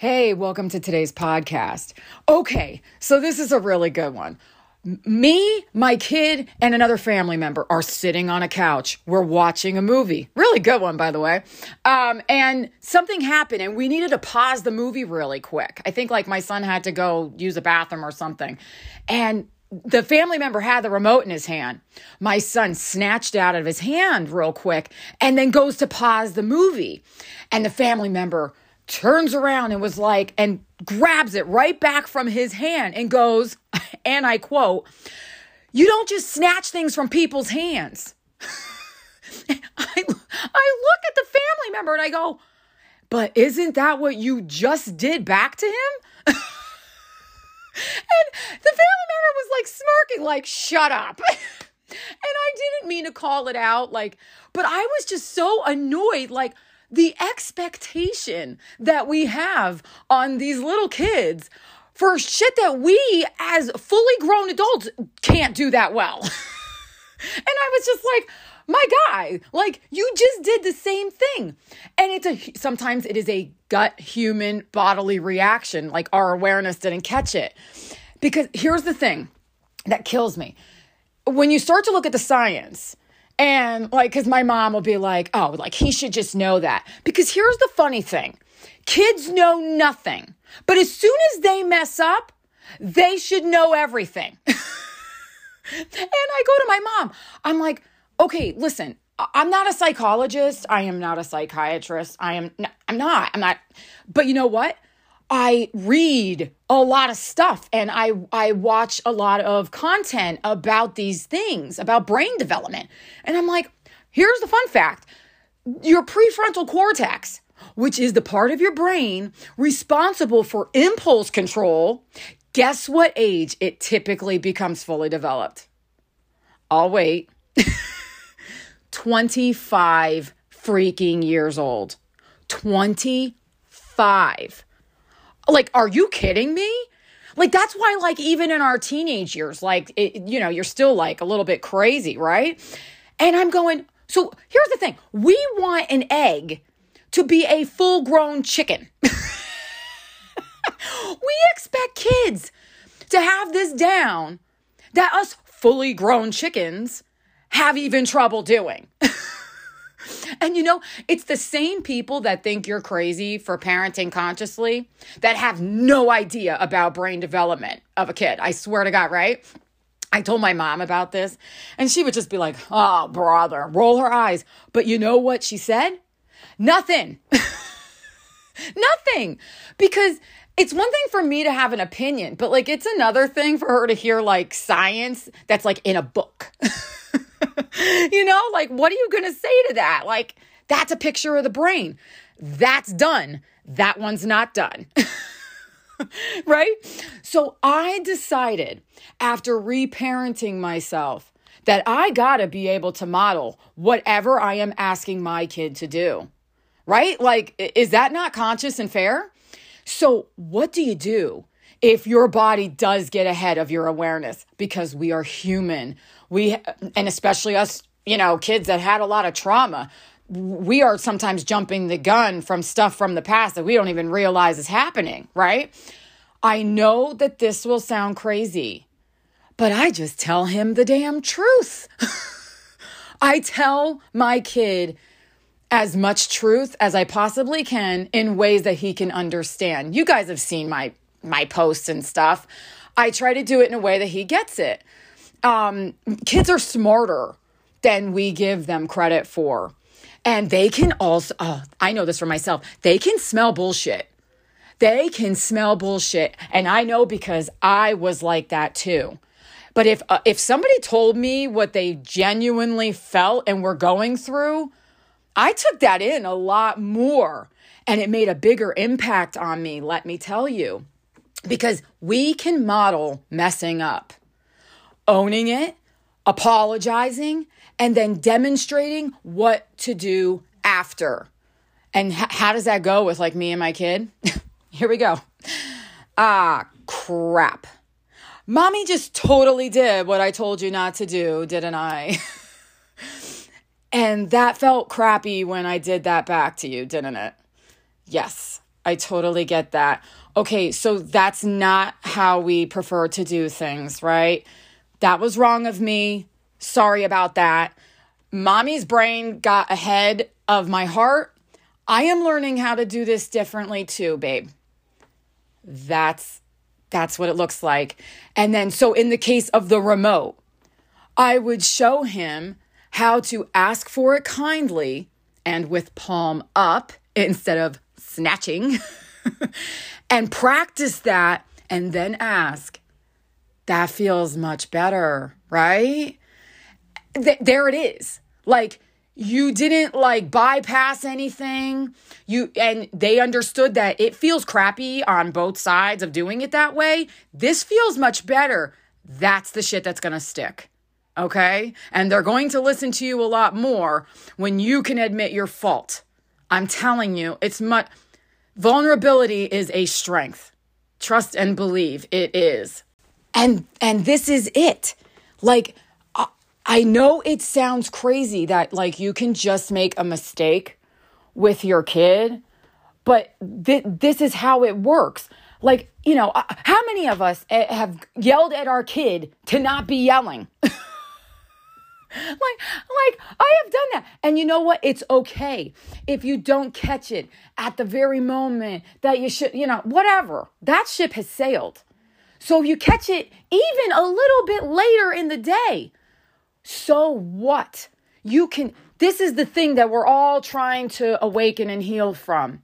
Hey, welcome to today's podcast. Okay, so this is a really good one. Me, my kid, and another family member are sitting on a couch. We're watching a movie. Really good one, by the way. And something happened, and we needed to pause the movie really quick. I think like my son had to go use a bathroom or something. And the family member had the remote in his hand. My son snatched out of his hand real quick and then goes to pause the movie. And the family member turns around and was like, and grabs it right back from his hand and goes, and I quote, "You don't just snatch things from people's hands." I look at the family member and I go, "But isn't that what you just did back to him?" And the family member was like smirking, like, "Shut up." And I didn't mean to call it out, like, but I was just so annoyed, like, the expectation that we have on these little kids for shit that we as fully grown adults can't do that well. And I was just like, my guy, like, you just did the same thing. And sometimes it is a gut human bodily reaction, like our awareness didn't catch it. Because here's the thing that kills me. When you start to look at the science, and like, because my mom will be like, "Oh, like he should just know that." Because here's the funny thing. Kids know nothing. But as soon as they mess up, they should know everything. And I go to my mom. I'm like, "Okay, listen, I'm not a psychologist. I am not a psychiatrist. I'm not. But you know what? I read a lot of stuff and I watch a lot of content about these things, about brain development." And I'm like, here's the fun fact. Your prefrontal cortex, which is the part of your brain responsible for impulse control, guess what age it typically becomes fully developed? I'll wait. 25 freaking years old. 25. Like, are you kidding me? Like, that's why, like, even in our teenage years, like, you know, you're still like a little bit crazy, right? And I'm going, so here's the thing. We want an egg to be a full-grown chicken. We expect kids to have this down that us fully grown chickens have even trouble doing. And you know, it's the same people that think you're crazy for parenting consciously that have no idea about brain development of a kid. I swear to God, right? I told my mom about this and she would just be like, "Oh, brother," roll her eyes. But you know what she said? Nothing. Nothing. Because it's one thing for me to have an opinion, but like it's another thing for her to hear like science that's like in a book. You know, like, what are you going to say to that? Like, that's a picture of the brain. That's done. That one's not done. Right? So I decided after reparenting myself that I got to be able to model whatever I am asking my kid to do. Right? Like, is that not conscious and fair? So what do you do if your body does get ahead of your awareness? Because we are human. We, and especially us, you know, kids that had a lot of trauma, we are sometimes jumping the gun from stuff from the past that we don't even realize is happening, right? I know that this will sound crazy, but I just tell him the damn truth. I tell my kid as much truth as I possibly can in ways that he can understand. You guys have seen my posts and stuff. I try to do it in a way that he gets it. Kids are smarter than we give them credit for. And they can also, oh, I know this for myself. They can smell bullshit. And I know because I was like that too. But if somebody told me what they genuinely felt and were going through, I took that in a lot more. And it made a bigger impact on me, let me tell you. Because we can model messing up, owning it, apologizing, and then demonstrating what to do after. And how does that go with like me and my kid? Here we go. Ah, crap. Mommy just totally did what I told you not to do, didn't I? And that felt crappy when I did that back to you, didn't it? Yes, I totally get that. Okay, so that's not how we prefer to do things, right? That was wrong of me. Sorry about that. Mommy's brain got ahead of my heart. I am learning how to do this differently too, babe. That's what it looks like. And then, so in the case of the remote, I would show him how to ask for it kindly and with palm up instead of snatching and practice that and then ask. That feels much better, right? There it is. Like, you didn't like bypass anything. And they understood that it feels crappy on both sides of doing it that way. This feels much better. That's the shit that's going to stick. Okay? And they're going to listen to you a lot more when you can admit your fault. I'm telling you, it's much. Vulnerability is a strength. Trust and believe it is. And this is it. Like, I know it sounds crazy that like you can just make a mistake with your kid, but this is how it works. Like, you know, how many of us have yelled at our kid to not be yelling? Like I have done that. And you know what? It's okay if you don't catch it at the very moment that you should, you know, whatever. That ship has sailed. So if you catch it even a little bit later in the day, so what? This is the thing that we're all trying to awaken and heal from.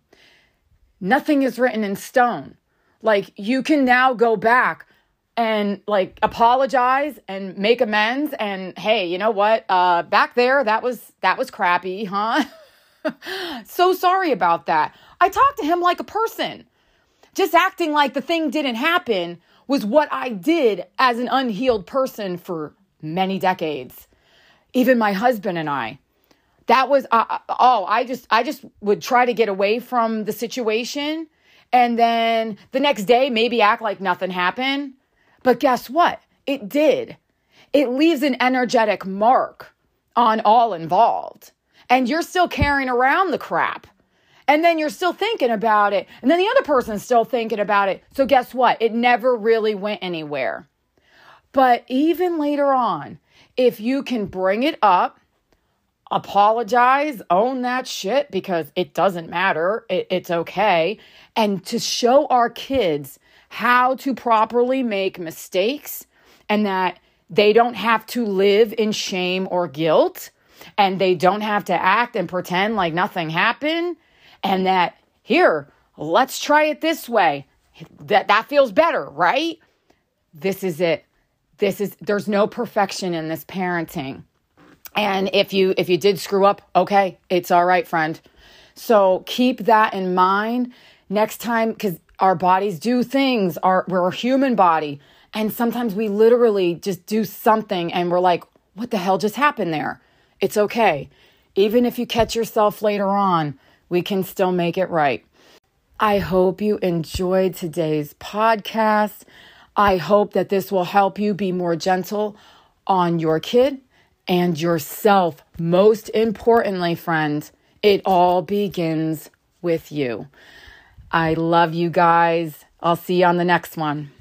Nothing is written in stone. Like, you can now go back and like apologize and make amends and, hey, you know what? Back there, that was crappy, huh? So sorry about that. I talked to him like a person. Just acting like the thing didn't happen was what I did as an unhealed person for many decades. Even my husband and I, that was, I just would try to get away from the situation. And then the next day, maybe act like nothing happened. But guess what? It did. It leaves an energetic mark on all involved. And you're still carrying around the crap. And then you're still thinking about it. And then the other person's still thinking about it. So guess what? It never really went anywhere. But even later on, if you can bring it up, apologize, own that shit, because it doesn't matter. It's okay. And to show our kids how to properly make mistakes and that they don't have to live in shame or guilt and they don't have to act and pretend like nothing happened and that, here, let's try it this way. That feels better, right? This is it. There's no perfection in this parenting. And if you did screw up, okay, it's all right, friend. So keep that in mind next time, 'cause our bodies do things. We're a human body. And sometimes we literally just do something and we're like, what the hell just happened there? It's okay. Even if you catch yourself later on, we can still make it right. I hope you enjoyed today's podcast. I hope that this will help you be more gentle on your kid and yourself. Most importantly, friend, it all begins with you. I love you guys. I'll see you on the next one.